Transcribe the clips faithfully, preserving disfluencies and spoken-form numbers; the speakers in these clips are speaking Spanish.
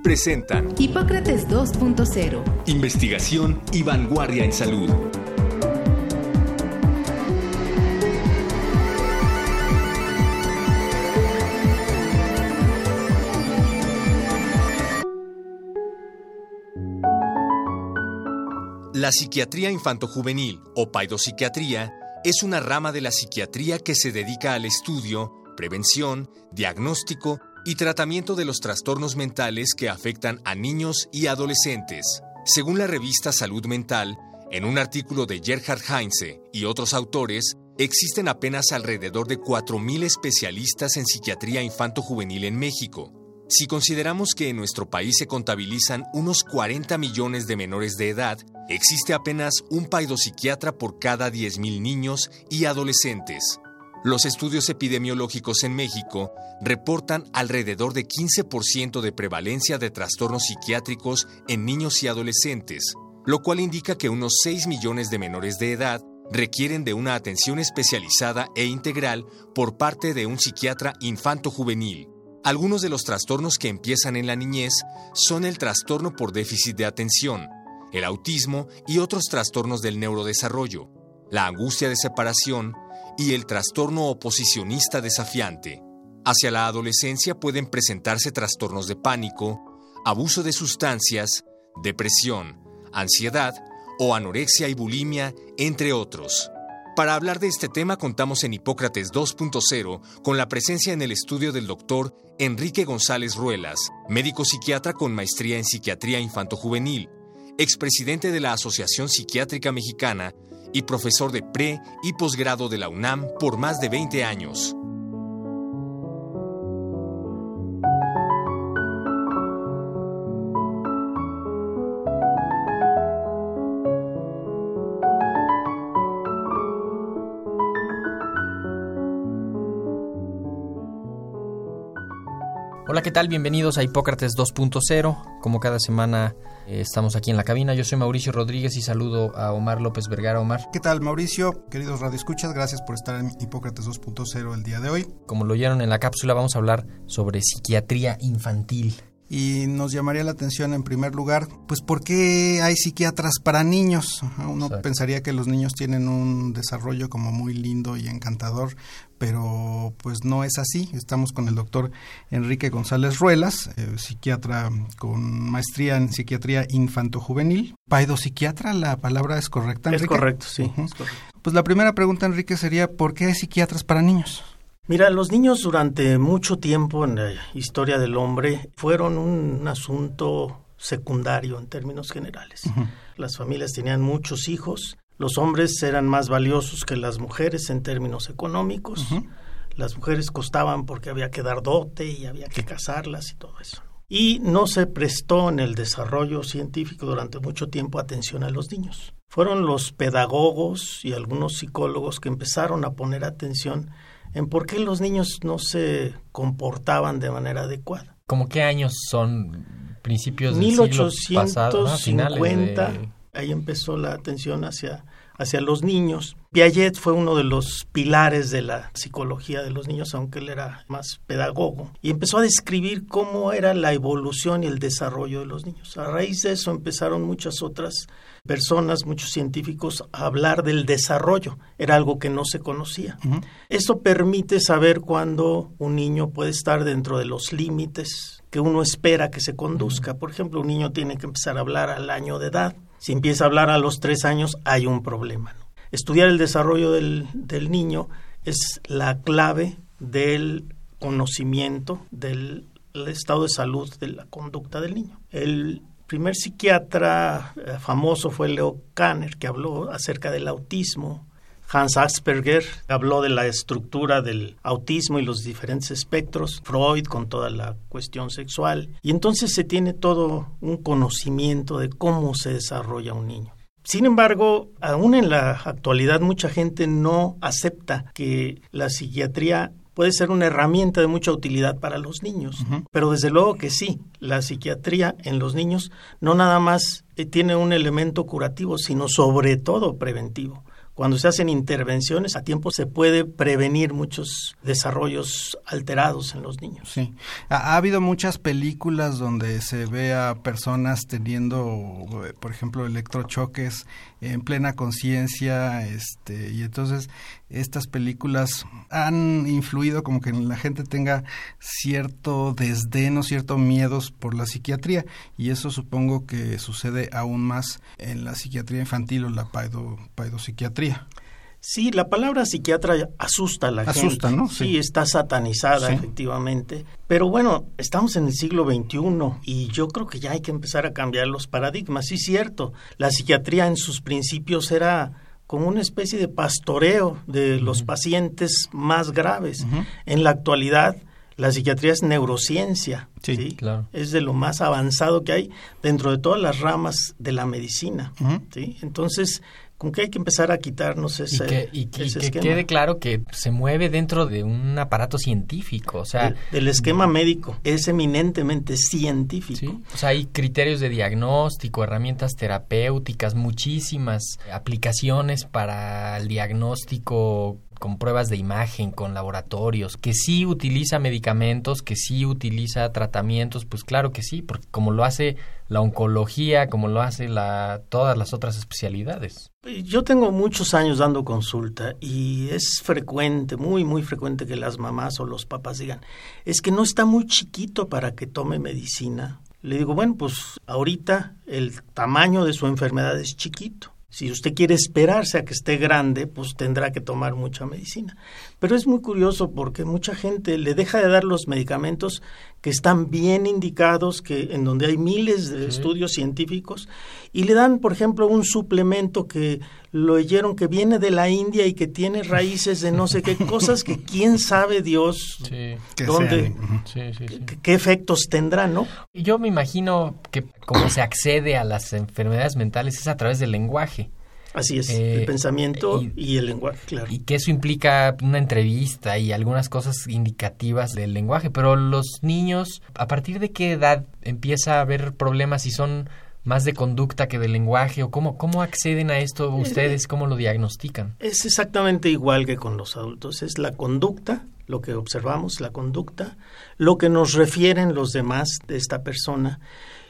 presentan Hipócrates dos punto cero. Investigación y vanguardia en salud. La psiquiatría infantojuvenil o paidopsiquiatría es una rama de la psiquiatría que se dedica al estudio, prevención, diagnóstico y tratamiento de los trastornos mentales que afectan a niños y adolescentes. Según la revista Salud Mental, en un artículo de Gerhard Heinze y otros autores, existen apenas alrededor de cuatro mil especialistas en psiquiatría infantojuvenil en México. Si consideramos que en nuestro país se contabilizan unos cuarenta millones de menores de edad, existe apenas un paidopsiquiatra por cada diez mil niños y adolescentes. Los estudios epidemiológicos en México reportan alrededor de quince por ciento de prevalencia de trastornos psiquiátricos en niños y adolescentes, lo cual indica que unos seis millones de menores de edad requieren de una atención especializada e integral por parte de un psiquiatra infantojuvenil. Algunos de los trastornos que empiezan en la niñez son el trastorno por déficit de atención, el autismo y otros trastornos del neurodesarrollo, la angustia de separación y el trastorno oposicionista desafiante. Hacia la adolescencia pueden presentarse trastornos de pánico, abuso de sustancias, depresión, ansiedad o anorexia y bulimia, entre otros. Para hablar de este tema contamos en Hipócrates dos punto cero con la presencia en el estudio del doctor Enrique González Ruelas, médico psiquiatra con maestría en psiquiatría infantojuvenil, expresidente de la Asociación Psiquiátrica Mexicana y profesor de pre- y posgrado de la UNAM por más de veinte años. Hola, ¿qué tal? Bienvenidos a Hipócrates dos punto cero. Como cada semana eh, estamos aquí en la cabina. Yo soy Mauricio Rodríguez y saludo a Omar López Vergara. Omar. ¿Qué tal, Mauricio? Queridos radioescuchas, gracias por estar en Hipócrates dos punto cero el día de hoy. Como lo oyeron en la cápsula, vamos a hablar sobre psiquiatría infantil. Y nos llamaría la atención en primer lugar, pues ¿por qué hay psiquiatras para niños? Uno Exacto. pensaría que los niños tienen un desarrollo como muy lindo y encantador, pero pues no es así. Estamos con el doctor Enrique González Ruelas, eh, psiquiatra con maestría en psiquiatría infantojuvenil. Paidopsiquiatra, ¿la palabra es correcta, Enrique? Es correcto, sí. Uh-huh. Es correcto. Pues la primera pregunta, Enrique, sería ¿por qué hay psiquiatras para niños? Mira, los niños durante mucho tiempo en la historia del hombre fueron un asunto secundario en términos generales. Uh-huh. Las familias tenían muchos hijos, los hombres eran más valiosos que las mujeres en términos económicos, uh-huh. las mujeres costaban porque había que dar dote y había que casarlas y todo eso. Y no se prestó en el desarrollo científico durante mucho tiempo atención a los niños. Fueron los pedagogos y algunos psicólogos que empezaron a poner atención en por qué los niños no se comportaban de manera adecuada. ¿Cómo qué años son? Principios del siglo pasado, ¿no? mil ochocientos cincuenta, de... ahí empezó la atención hacia, hacia los niños. Piaget fue uno de los pilares de la psicología de los niños, aunque él era más pedagogo, y empezó a describir cómo era la evolución y el desarrollo de los niños. A raíz de eso empezaron muchas otras personas, muchos científicos, a hablar del desarrollo. Era algo que no se conocía. Uh-huh. Esto permite saber cuándo un niño puede estar dentro de los límites que uno espera que se conduzca. Uh-huh. Por ejemplo, un niño tiene que empezar a hablar al año de edad. Si empieza a hablar a los tres años, hay un problema, ¿no? Estudiar el desarrollo del, del niño es la clave del conocimiento del estado de salud de la conducta del niño. El primer psiquiatra famoso fue Leo Kanner, que habló acerca del autismo, Hans Asperger habló de la estructura del autismo y los diferentes espectros, Freud con toda la cuestión sexual, y entonces se tiene todo un conocimiento de cómo se desarrolla un niño. Sin embargo, aún en la actualidad mucha gente no acepta que la psiquiatría puede ser una herramienta de mucha utilidad para los niños, uh-huh. pero desde luego que sí, la psiquiatría en los niños no nada más tiene un elemento curativo, sino sobre todo preventivo. Cuando se hacen intervenciones a tiempo se puede prevenir muchos desarrollos alterados en los niños. Sí. Ha, ha habido muchas películas donde se ve a personas teniendo, por ejemplo, electrochoques en plena conciencia, este, y entonces estas películas han influido como que la gente tenga cierto desdén o ciertos miedos por la psiquiatría, y eso supongo que sucede aún más en la psiquiatría infantil o la paido, paidopsiquiatría. Sí, la palabra psiquiatra asusta a la asusta, gente. Asusta, ¿no? Sí, sí, está satanizada, sí. Efectivamente. Pero bueno, estamos en el siglo veintiuno y yo creo que ya hay que empezar a cambiar los paradigmas. Sí, cierto, la psiquiatría en sus principios era como una especie de pastoreo de los uh-huh. pacientes más graves. Uh-huh. En la actualidad, la psiquiatría es neurociencia. Sí, ¿sí? Claro. Es de lo más avanzado que hay dentro de todas las ramas de la medicina. Uh-huh. ¿Sí? Entonces, con que hay que empezar a quitarnos ese y que, y que, ese y que quede claro que se mueve dentro de un aparato científico, o sea, del esquema de, médico es eminentemente científico. ¿Sí? O sea, hay criterios de diagnóstico, herramientas terapéuticas, muchísimas aplicaciones para el diagnóstico con pruebas de imagen, con laboratorios, que sí utiliza medicamentos, que sí utiliza tratamientos, pues claro que sí, porque como lo hace la oncología, como lo hace la, todas las otras especialidades. Yo tengo muchos años dando consulta y es frecuente, muy, muy frecuente que las mamás o los papás digan, es que no está muy chiquito para que tome medicina. Le digo, bueno, pues ahorita el tamaño de su enfermedad es chiquito. Si usted quiere esperarse a que esté grande, pues tendrá que tomar mucha medicina. Pero es muy curioso porque mucha gente le deja de dar los medicamentos que están bien indicados, que en donde hay miles de sí. estudios científicos, y le dan, por ejemplo, un suplemento que lo oyeron que viene de la India y que tiene raíces de no sé qué cosas que quién sabe Dios sí. dónde, sí, sí, sí. Qué, qué efectos tendrá, ¿no? Yo me imagino que como se accede a las enfermedades mentales es a través del lenguaje. Así es, eh, el pensamiento y, y el lenguaje, claro. Y que eso implica una entrevista y algunas cosas indicativas del lenguaje, pero los niños, ¿a partir de qué edad empieza a haber problemas si son más de conducta que de lenguaje? ¿O cómo, cómo acceden a esto ustedes? ¿Cómo lo diagnostican? Es exactamente igual que con los adultos, es la conducta, lo que observamos, la conducta, lo que nos refieren los demás de esta persona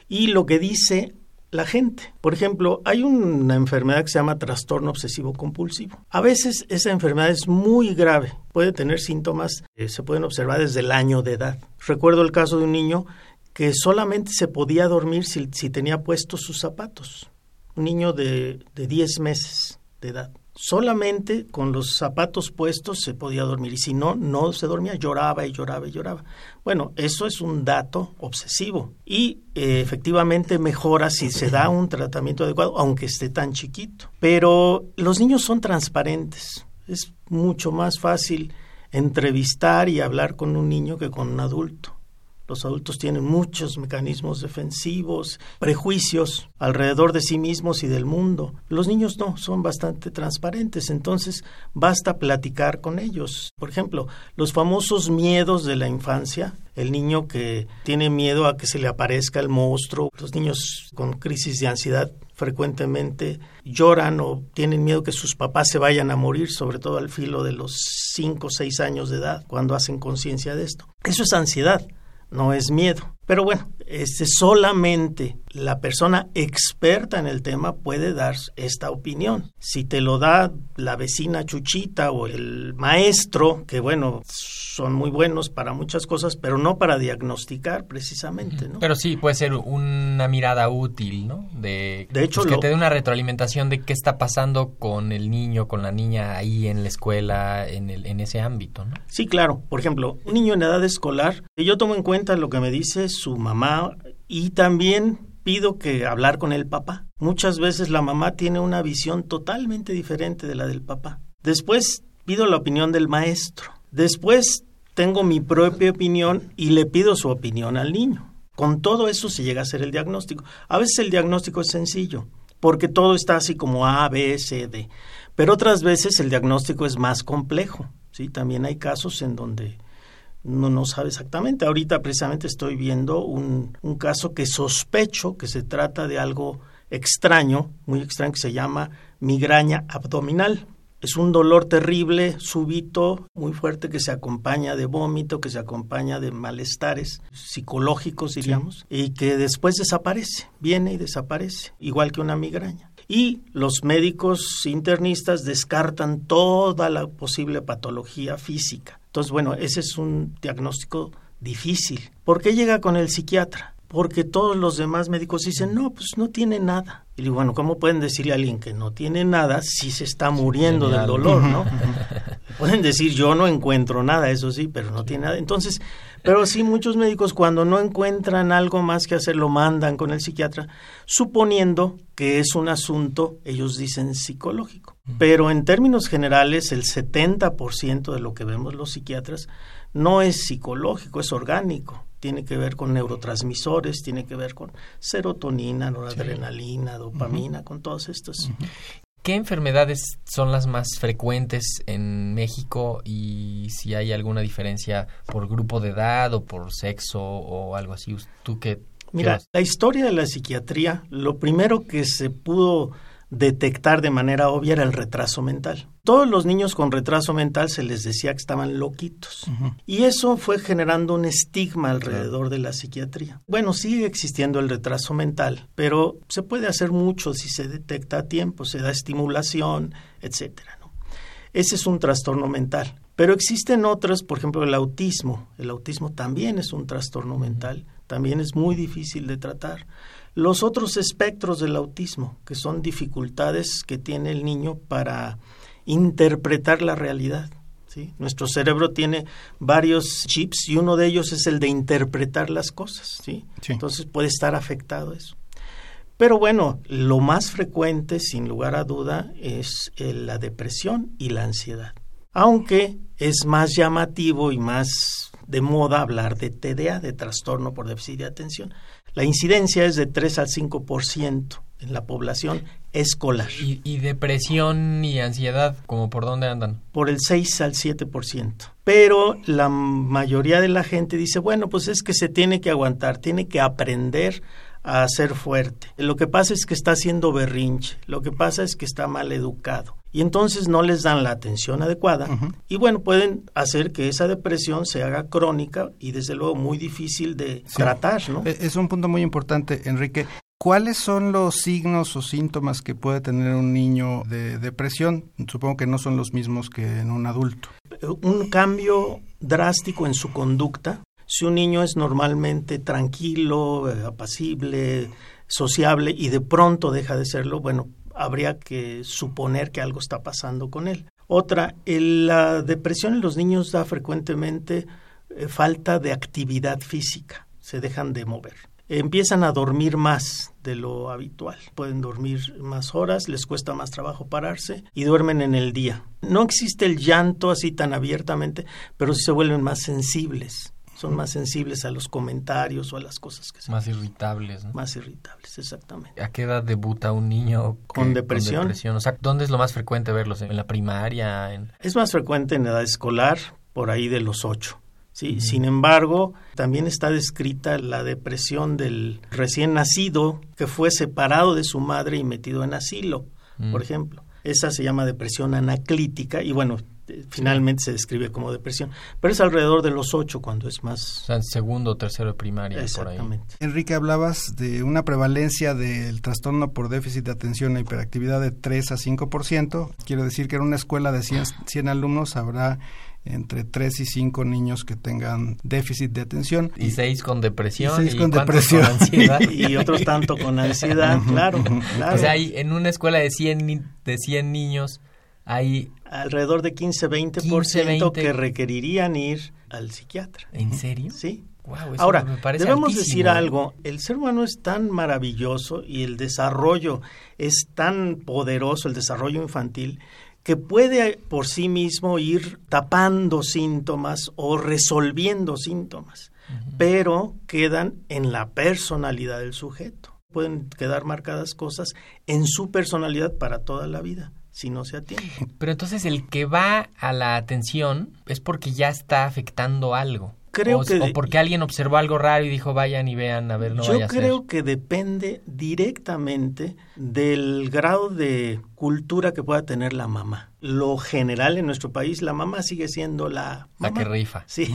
y lo que dice la gente. Por ejemplo, hay una enfermedad que se llama trastorno obsesivo compulsivo. A veces esa enfermedad es muy grave, puede tener síntomas que se pueden observar desde el año de edad. Recuerdo el caso de un niño que solamente se podía dormir si, si tenía puestos sus zapatos. Un niño de, de diez meses de edad. Solamente con los zapatos puestos se podía dormir y si no, no se dormía, lloraba y lloraba y lloraba. Bueno, eso es un dato obsesivo y eh, efectivamente mejora si se da un tratamiento adecuado, aunque esté tan chiquito. Pero los niños son transparentes, es mucho más fácil entrevistar y hablar con un niño que con un adulto. Los adultos tienen muchos mecanismos defensivos, prejuicios alrededor de sí mismos y del mundo. Los niños no, son bastante transparentes, entonces basta platicar con ellos. Por ejemplo, los famosos miedos de la infancia, el niño que tiene miedo a que se le aparezca el monstruo, los niños con crisis de ansiedad frecuentemente lloran o tienen miedo que sus papás se vayan a morir, sobre todo al filo de los cinco o seis años de edad, cuando hacen conciencia de esto. Eso es ansiedad. No es miedo. Pero bueno, este, solamente la persona experta en el tema puede dar esta opinión. Si te lo da la vecina Chuchita o el maestro, que bueno, son muy buenos para muchas cosas, pero no para diagnosticar precisamente, ¿no? Pero sí, puede ser una mirada útil, ¿no? De, de hecho, pues que lo, te dé una retroalimentación de qué está pasando con el niño, con la niña ahí en la escuela, en, el, en ese ámbito, ¿no? Sí, claro. Por ejemplo, un niño en edad escolar, yo tomo en cuenta lo que me dice su mamá y también pido que hablar con el papá. Muchas veces la mamá tiene una visión totalmente diferente de la del papá. Después pido la opinión del maestro. Después tengo mi propia opinión y le pido su opinión al niño. Con todo eso se llega a hacer el diagnóstico. A veces el diagnóstico es sencillo, porque todo está así como A, B, C, D. Pero otras veces el diagnóstico es más complejo, ¿sí? También hay casos en donde no, no sabe exactamente. Ahorita precisamente estoy viendo un, un caso que sospecho que se trata de algo extraño, muy extraño, que se llama migraña abdominal. Es un dolor terrible, súbito, muy fuerte, que se acompaña de vómito, que se acompaña de malestares psicológicos, diríamos, sí, y que después desaparece, viene y desaparece, igual que una migraña. Y los médicos internistas descartan toda la posible patología física. Entonces, bueno, ese es un diagnóstico difícil. ¿Por qué llega con el psiquiatra? Porque todos los demás médicos dicen, no, pues no tiene nada. Y digo, bueno, ¿cómo pueden decirle a alguien que no tiene nada si se está muriendo sí, del algo. dolor, no? Pueden decir, yo no encuentro nada, eso sí, pero no tiene nada. Entonces, pero sí, muchos médicos cuando no encuentran algo más que hacer, lo mandan con el psiquiatra, suponiendo que es un asunto, ellos dicen, psicológico. Pero en términos generales, el setenta por ciento de lo que vemos los psiquiatras no es psicológico, es orgánico. Tiene que ver con neurotransmisores, tiene que ver con serotonina, noradrenalina, dopamina, uh-huh. con todos estos. Uh-huh. ¿Qué enfermedades son las más frecuentes en México y si hay alguna diferencia por grupo de edad o por sexo o algo así? ¿Tú qué, Mira, qué la historia de la psiquiatría, lo primero que se pudo detectar de manera obvia era el retraso mental. Todos los niños con retraso mental se les decía que estaban loquitos. Uh-huh. Y eso fue generando un estigma alrededor de la psiquiatría. Bueno, sigue existiendo el retraso mental, pero se puede hacer mucho si se detecta a tiempo, se da estimulación, etcétera, ¿no? Ese es un trastorno mental. Pero existen otras, por ejemplo, el autismo. El autismo también es un trastorno mental, también es muy difícil de tratar. Los otros espectros del autismo, que son dificultades que tiene el niño para interpretar la realidad, ¿sí? Nuestro cerebro tiene varios chips y uno de ellos es el de interpretar las cosas, ¿sí? Sí. Entonces puede estar afectado eso. Pero bueno, lo más frecuente, sin lugar a duda, es la depresión y la ansiedad. Aunque es más llamativo y más de moda hablar de T D A, de trastorno por déficit de atención. La incidencia es de tres al cinco por ciento en la población escolar. ¿Y, y depresión y ansiedad, como por dónde andan? Por el seis al siete por ciento. Pero la mayoría de la gente dice, bueno, pues es que se tiene que aguantar, tiene que aprender a ser fuerte. Lo que pasa es que está haciendo berrinche, lo que pasa es que está mal educado. Y entonces no les dan la atención adecuada uh-huh. y bueno, pueden hacer que esa depresión se haga crónica y desde luego muy difícil de sí. tratar, ¿no? Es un punto muy importante, Enrique. ¿Cuáles son los signos o síntomas que puede tener un niño de depresión? Supongo que no son los mismos que en un adulto. Un cambio drástico en su conducta. Si un niño es normalmente tranquilo, apacible, sociable y de pronto deja de serlo, bueno, habría que suponer que algo está pasando con él. Otra, el, la depresión en los niños da frecuentemente eh, falta de actividad física, se dejan de mover. Empiezan a dormir más de lo habitual, pueden dormir más horas, les cuesta más trabajo pararse y duermen en el día. No existe el llanto así tan abiertamente, pero sí se vuelven más sensibles. Son más sensibles a los comentarios o a las cosas que se... Más irritables, ¿no? Más irritables, exactamente. ¿A qué edad debuta un niño que, con depresión? Con depresión. O sea, ¿dónde es lo más frecuente verlos? ¿En la primaria? En... Es más frecuente en edad escolar, por ahí de los ocho. Sí, uh-huh. Sin embargo, también está descrita la depresión del recién nacido que fue separado de su madre y metido en asilo, uh-huh. por ejemplo. Esa se llama depresión anaclítica y bueno... Finalmente se describe como depresión, pero es alrededor de los ocho cuando es más... O sea, en segundo o tercero de primaria, por ahí. Exactamente. Enrique, hablabas de una prevalencia del trastorno por déficit de atención e hiperactividad de tres a cinco por ciento. Quiero decir que en una escuela de cien, cien alumnos habrá entre tres y cinco niños que tengan déficit de atención. Y seis con depresión. Y seis con depresión. Con ansiedad. Y otros tanto con ansiedad, claro, claro. O sea, hay, en una escuela de cien, de cien niños... Hay alrededor de quince a veinte por ciento que rrequerirían ir al psiquiatra. ¿En serio? Sí. Wow, eso ahora, me parece debemos altísimo. Decir algo, el ser humano es tan maravilloso y el desarrollo es tan poderoso, el desarrollo infantil, que puede por sí mismo ir tapando síntomas o resolviendo síntomas, uh-huh. pero quedan en la personalidad del sujeto. Pueden quedar marcadas cosas en su personalidad para toda la vida, si no se atiende. Pero entonces el que va a la atención es porque ya está afectando algo. Creo o, que de, o porque alguien observó algo raro y dijo vayan y vean, a ver, no vaya a ser. Yo creo que depende directamente del grado de cultura que pueda tener la mamá. Lo general en nuestro país, la mamá sigue siendo la mamá. La que rifa. Sí,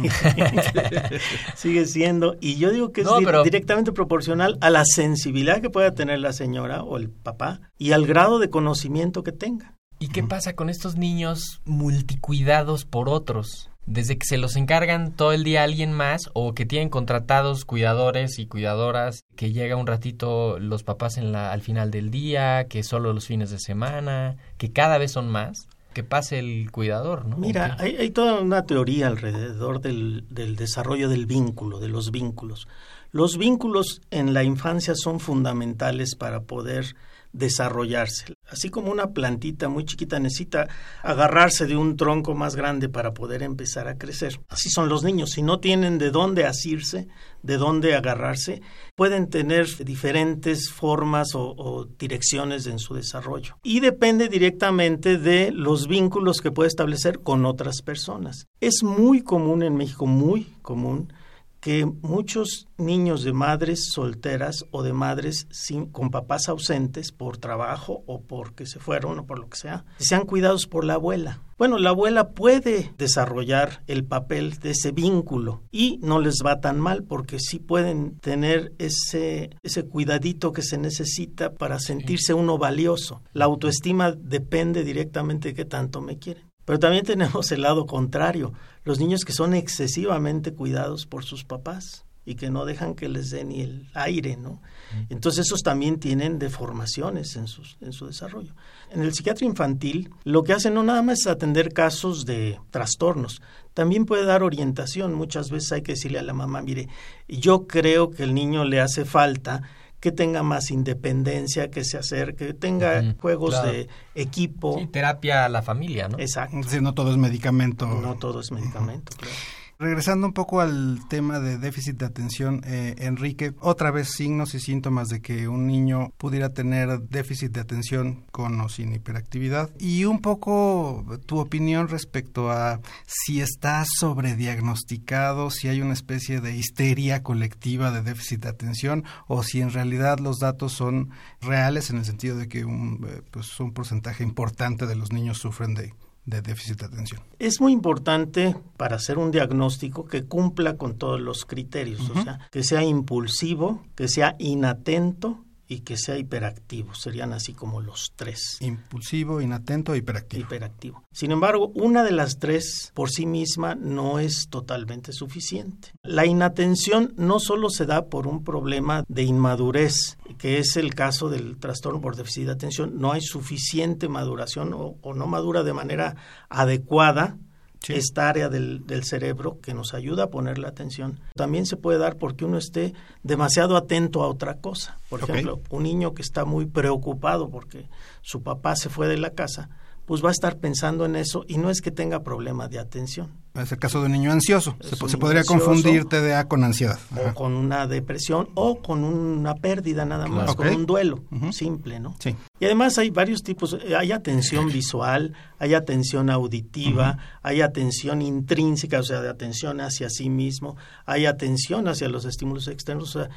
sigue siendo, y yo digo que es no, di- pero... directamente proporcional a la sensibilidad que pueda tener la señora o el papá y al grado de conocimiento que tenga. ¿Y qué pasa con estos niños multicuidados por otros? Desde que se los encargan todo el día a alguien más o que tienen contratados cuidadores y cuidadoras, que llega un ratito los papás en la, al final del día, que solo los fines de semana, que cada vez son más, que pase el cuidador, ¿no? Mira, hay, hay toda una teoría alrededor del, del desarrollo del vínculo, de los vínculos. Los vínculos en la infancia son fundamentales para poder desarrollarse. Así como una plantita muy chiquita necesita agarrarse de un tronco más grande para poder empezar a crecer. Así son los niños. Si no tienen de dónde asirse, de dónde agarrarse, pueden tener diferentes formas o, o direcciones en su desarrollo. Y depende directamente de los vínculos que puede establecer con otras personas. Es muy común en México, muy común, que muchos niños de madres solteras o de madres sin, con papás ausentes por trabajo o porque se fueron o por lo que sea, sean cuidados por la abuela. Bueno, la abuela puede desarrollar el papel de ese vínculo y no les va tan mal porque sí pueden tener ese, ese cuidadito que se necesita para sentirse uno valioso. La autoestima depende directamente de qué tanto me quieren. Pero también tenemos el lado contrario, los niños que son excesivamente cuidados por sus papás y que no dejan que les dé ni el aire, ¿no? Entonces esos también tienen deformaciones en, sus, en su desarrollo. En el psiquiatra infantil lo que hacen no nada más es atender casos de trastornos, también puede dar orientación. Muchas veces hay que decirle a la mamá, mire, yo creo que el niño le hace falta que tenga más independencia, que se acerque, que tenga mm, juegos claro. de equipo. Sí, terapia a la familia, ¿no? Exacto. Sí, no todo es medicamento. No todo es medicamento, uh-huh. claro. Regresando un poco al tema de déficit de atención, eh, Enrique, otra vez signos y síntomas de que un niño pudiera tener déficit de atención con o sin hiperactividad. Y un poco tu opinión respecto a si está sobrediagnosticado, si hay una especie de histeria colectiva de déficit de atención o si en realidad los datos son reales en el sentido de que un, pues, un porcentaje importante de los niños sufren de... de déficit de atención. Es muy importante para hacer un diagnóstico que cumpla con todos los criterios, uh-huh. o sea, que sea impulsivo, que sea inatento y que sea hiperactivo. Serían así como los tres. Impulsivo, inatento e hiperactivo. Hiperactivo. Sin embargo, una de las tres por sí misma no es totalmente suficiente. La inatención no solo se da por un problema de inmadurez, que es el caso del trastorno por déficit de atención. No hay suficiente maduración o, o no madura de manera adecuada sí. esta área del, del cerebro que nos ayuda a poner la atención. También se puede dar porque uno esté demasiado atento a otra cosa. Por okay. ejemplo, un niño que está muy preocupado porque su papá se fue de la casa, pues va a estar pensando en eso y no es que tenga problema de atención. Es el caso de un niño ansioso. Se, un se podría ansioso, confundir T D A con ansiedad. Ajá. O con una depresión o con una pérdida nada más, okay. con un duelo uh-huh. simple, ¿no? Sí. Y además hay varios tipos. Hay atención visual, hay atención auditiva, uh-huh. hay atención intrínseca, o sea, de atención hacia sí mismo, hay atención hacia los estímulos externos. O sea,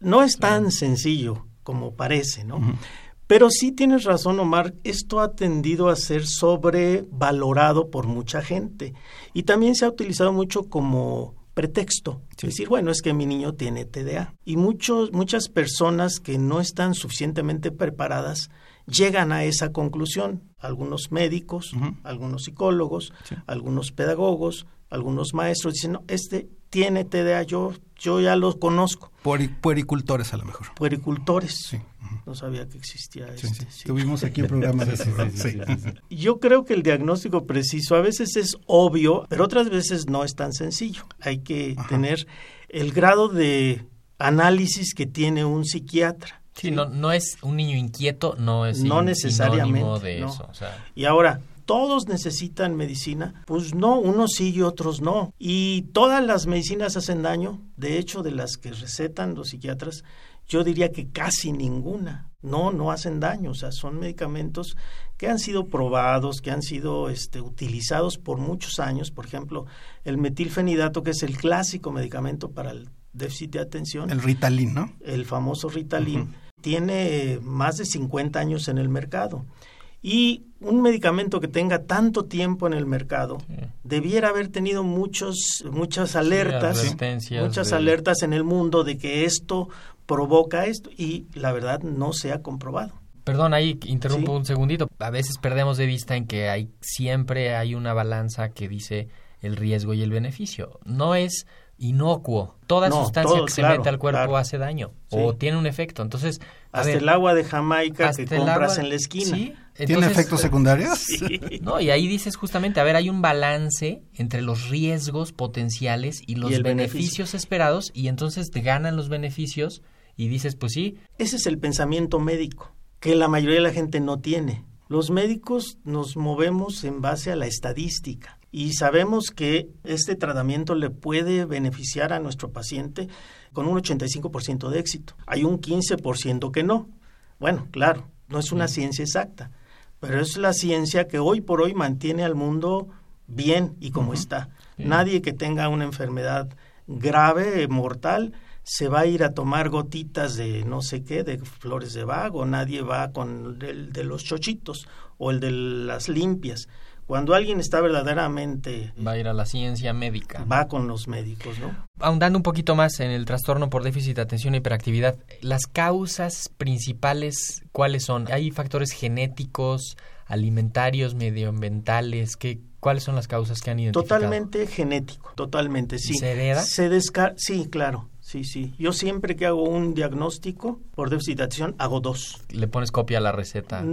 no es tan uh-huh. sencillo como parece, ¿no? Uh-huh. Pero sí tienes razón, Omar, esto ha tendido a ser sobrevalorado por mucha gente y también se ha utilizado mucho como pretexto. Sí. Es decir, bueno, es que mi niño tiene T D A y muchos, muchas personas que no están suficientemente preparadas llegan a esa conclusión. Algunos médicos, uh-huh. algunos psicólogos, sí. algunos pedagogos, algunos maestros dicen, no, este tiene T D A, yo, yo ya lo conozco. Pueri- puericultores a lo mejor. Puericultores. Sí. No sabía que existía sí, este. Sí. Sí. Tuvimos aquí un programa de eso. Sí. Yo creo que el diagnóstico preciso a veces es obvio, pero otras veces no es tan sencillo. Hay que Ajá. tener el grado de análisis que tiene un psiquiatra. Sí, sí. No, no es un niño inquieto, no es no necesariamente de no. eso. O sea. Y ahora, todos necesitan medicina, pues no, unos sí y otros no. Y todas las medicinas hacen daño. De hecho, de las que recetan los psiquiatras, yo diría que casi ninguna. No, no hacen daño, o sea, son medicamentos que han sido probados, que han sido este, utilizados por muchos años. Por ejemplo, el metilfenidato, que es el clásico medicamento para el déficit de atención. El Ritalin, ¿no? El famoso Ritalin. Uh-huh. Tiene más de cincuenta años en el mercado. Y un medicamento que tenga tanto tiempo en el mercado, sí, debiera haber tenido muchos, muchas alertas, sí, ¿sí? muchas de... alertas en el mundo de que esto provoca esto, y la verdad no se ha comprobado. Perdón, ahí interrumpo, ¿sí?, un segundito. A veces perdemos de vista en que hay siempre hay una balanza que dice el riesgo y el beneficio. No es inocuo. Toda no, sustancia todo, que se claro, mete al cuerpo claro. hace daño, sí, o tiene un efecto. Entonces, a hasta ver, el agua de Jamaica que compras agua, en la esquina. ¿Sí? Entonces, ¿tiene efectos secundarios? Sí. No, y ahí dices justamente, a ver, hay un balance entre los riesgos potenciales y los y beneficios beneficio. esperados, y entonces te ganan los beneficios y dices, pues sí. Ese es el pensamiento médico, que la mayoría de la gente no tiene. Los médicos nos movemos en base a la estadística y sabemos que este tratamiento le puede beneficiar a nuestro paciente con un ochenta y cinco por ciento de éxito. Hay un quince por ciento que no. Bueno, claro, no es una ciencia exacta, pero es la ciencia que hoy por hoy mantiene al mundo bien y como uh-huh. está. Sí. Nadie que tenga una enfermedad grave, mortal, se va a ir a tomar gotitas de no sé qué, de flores de vago. Nadie va con el de los chochitos o el de las limpias. Cuando alguien está verdaderamente... va a ir a la ciencia médica. Va con los médicos, ¿no? Ahondando un poquito más en el trastorno por déficit de atención e hiperactividad, ¿las causas principales cuáles son? ¿Hay factores genéticos, alimentarios, medioambientales? ¿Qué, ¿Cuáles son las causas que han identificado? Totalmente genético, totalmente, sí. ¿Se hereda? Se desca- sí, claro. Sí, sí. Yo siempre que hago un diagnóstico por déficit de atención, hago dos. ¿Le pones copia a la receta?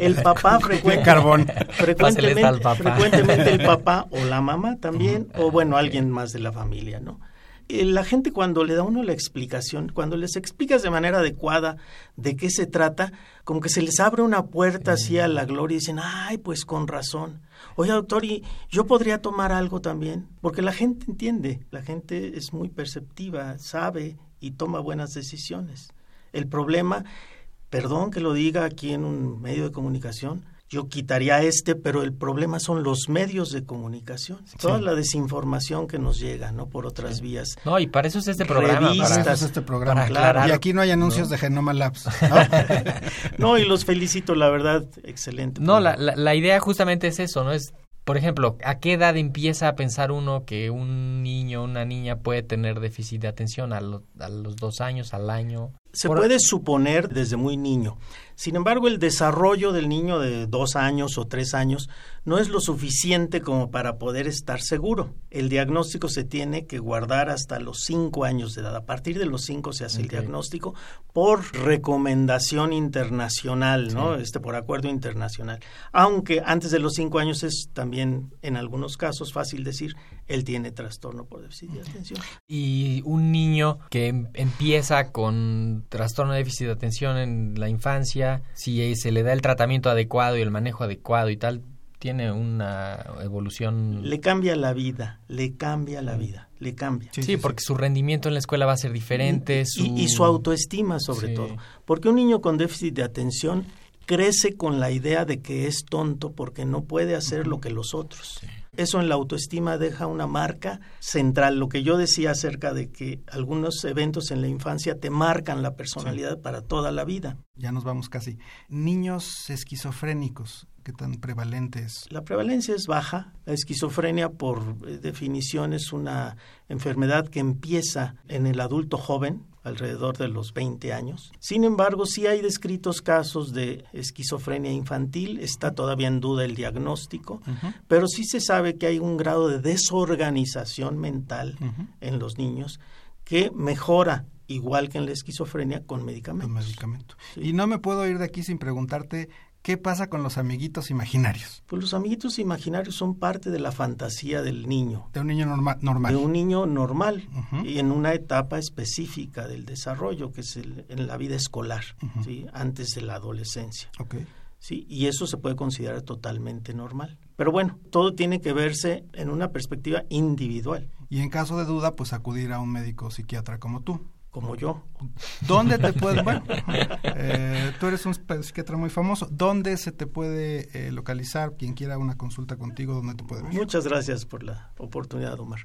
El papá frecuente, carbón. frecuentemente, al papá. frecuentemente el papá o la mamá también, o bueno, alguien más de la familia, ¿no? La gente cuando le da uno la explicación, cuando les explicas de manera adecuada de qué se trata, como que se les abre una puerta sí. así a la gloria y dicen, ay, pues con razón. Oye, doctor, ¿y yo podría tomar algo también? Porque la gente entiende, la gente es muy perceptiva, sabe y toma buenas decisiones. El problema, perdón que lo diga aquí en un medio de comunicación, yo quitaría este, pero el problema son los medios de comunicación. Sí. Toda la desinformación que nos llega, ¿no? Por otras sí. vías. No, y para eso es este programa. Revistas, para eso es este programa, claro. Y aquí no hay anuncios no. de Genoma Labs, ¿no? No, y los felicito, la verdad, excelente. No, la, la, la idea justamente es eso, ¿no? Es, por ejemplo, ¿a qué edad empieza a pensar uno que un niño o una niña puede tener déficit de atención? ¿A, lo, a los dos años, al año? Se por... puede suponer desde muy niño. Sin embargo, el desarrollo del niño de dos años o tres años no es lo suficiente como para poder estar seguro. El diagnóstico se tiene que guardar hasta los cinco años de edad. A partir de los cinco se hace okay. el diagnóstico por recomendación internacional, ¿no? Sí. Este, por acuerdo internacional. Aunque antes de los cinco años es también, en algunos casos, fácil decir, él tiene trastorno por déficit de atención. Y un niño que empieza con trastorno de déficit de atención en la infancia, si se le da el tratamiento adecuado y el manejo adecuado y tal, tiene una evolución... Le cambia la vida, le cambia la vida, le cambia. Sí, sí, sí, porque su rendimiento en la escuela va a ser diferente. Y su, y, y su autoestima sobre sí. todo. Porque un niño con déficit de atención crece con la idea de que es tonto porque no puede hacer lo que los otros. Sí. Eso en la autoestima deja una marca central. Lo que yo decía acerca de que algunos eventos en la infancia te marcan la personalidad sí. para toda la vida. Ya nos vamos casi. Niños esquizofrénicos, ¿qué tan prevalente es? La prevalencia es baja. La esquizofrenia, por definición, es una enfermedad que empieza en el adulto joven, alrededor de los veinte años. Sin embargo, sí hay descritos casos de esquizofrenia infantil, está todavía en duda el diagnóstico, uh-huh. pero sí se sabe que hay un grado de desorganización mental uh-huh. en los niños que mejora, igual que en la esquizofrenia, con medicamentos. Con medicamento. Sí. Y no me puedo ir de aquí sin preguntarte, ¿qué pasa con los amiguitos imaginarios? Pues los amiguitos imaginarios son parte de la fantasía del niño. De un niño norma- normal. De un niño normal uh-huh. y en una etapa específica del desarrollo, que es el, en la vida escolar, uh-huh. ¿sí? antes de la adolescencia. Okay. ¿sí? Y eso se puede considerar totalmente normal. Pero bueno, todo tiene que verse en una perspectiva individual. Y en caso de duda, pues acudir a un médico psiquiatra como tú. Como yo. ¿Dónde te puede, bueno, eh, tú eres un psiquiatra muy famoso, ¿dónde se te puede eh, localizar quien quiera una consulta contigo? ¿Dónde te puede ver? Muchas gracias por la oportunidad, Omar.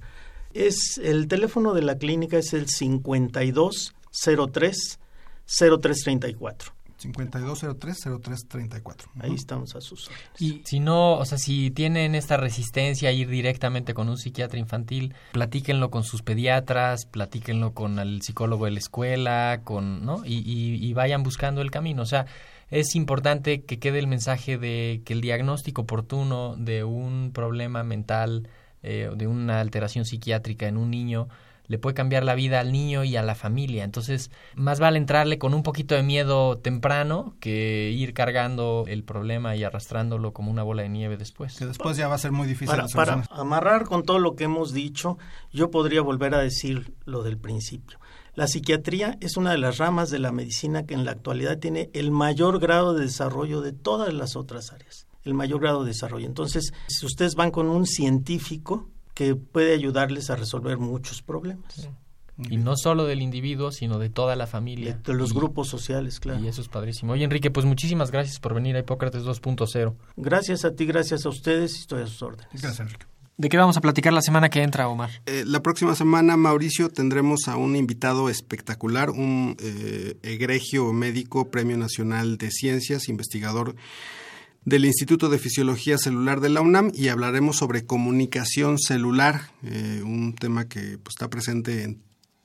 Es, el teléfono de la clínica es el cincuenta y dos cero tres, cero tres treinta y cuatro. cincuenta y dos cero tres, cero tres treinta y cuatro. Ahí estamos a sus órdenes. Y si no, o sea, si tienen esta resistencia a ir directamente con un psiquiatra infantil, platíquenlo con sus pediatras, platíquenlo con el psicólogo de la escuela, con, ¿no? Y, y, y vayan buscando el camino. O sea, es importante que quede el mensaje de que el diagnóstico oportuno de un problema mental, eh, de una alteración psiquiátrica en un niño, le puede cambiar la vida al niño y a la familia. Entonces, más vale entrarle con un poquito de miedo temprano que ir cargando el problema y arrastrándolo como una bola de nieve después. Que después ya va a ser muy difícil. Para, para amarrar con todo lo que hemos dicho, yo podría volver a decir lo del principio. La psiquiatría es una de las ramas de la medicina que en la actualidad tiene el mayor grado de desarrollo de todas las otras áreas. El mayor grado de desarrollo. Entonces, si ustedes van con un científico, que puede ayudarles a resolver muchos problemas. Y no solo del individuo, sino de toda la familia. De, de los y, grupos sociales, claro. Y eso es padrísimo. Oye, Enrique, pues muchísimas gracias por venir a Hipócrates dos punto cero. Gracias a ti, gracias a ustedes y estoy a sus órdenes. Gracias, Enrique. ¿De qué vamos a platicar la semana que entra, Omar? Eh, la próxima semana, Mauricio, tendremos a un invitado espectacular, un eh, egregio médico, Premio Nacional de Ciencias, investigador del Instituto de Fisiología Celular de la UNAM, y hablaremos sobre comunicación celular, eh, un tema que pues, está presente en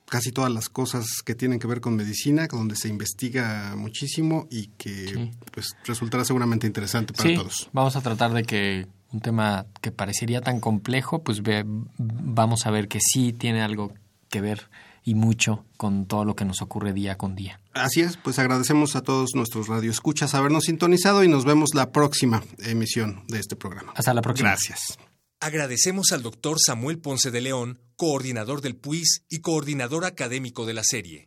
casi todas las cosas que tienen que ver con medicina, donde se investiga muchísimo y que sí. pues, resultará seguramente interesante para sí, todos. Vamos a tratar de que un tema que parecería tan complejo, pues ve, vamos a ver que sí tiene algo que ver y mucho con todo lo que nos ocurre día con día. Así es, pues agradecemos a todos nuestros radioescuchas habernos sintonizado y nos vemos la próxima emisión de este programa. Hasta la próxima. Gracias. Agradecemos al doctor Samuel Ponce de León, coordinador del PUIS y coordinador académico de la serie.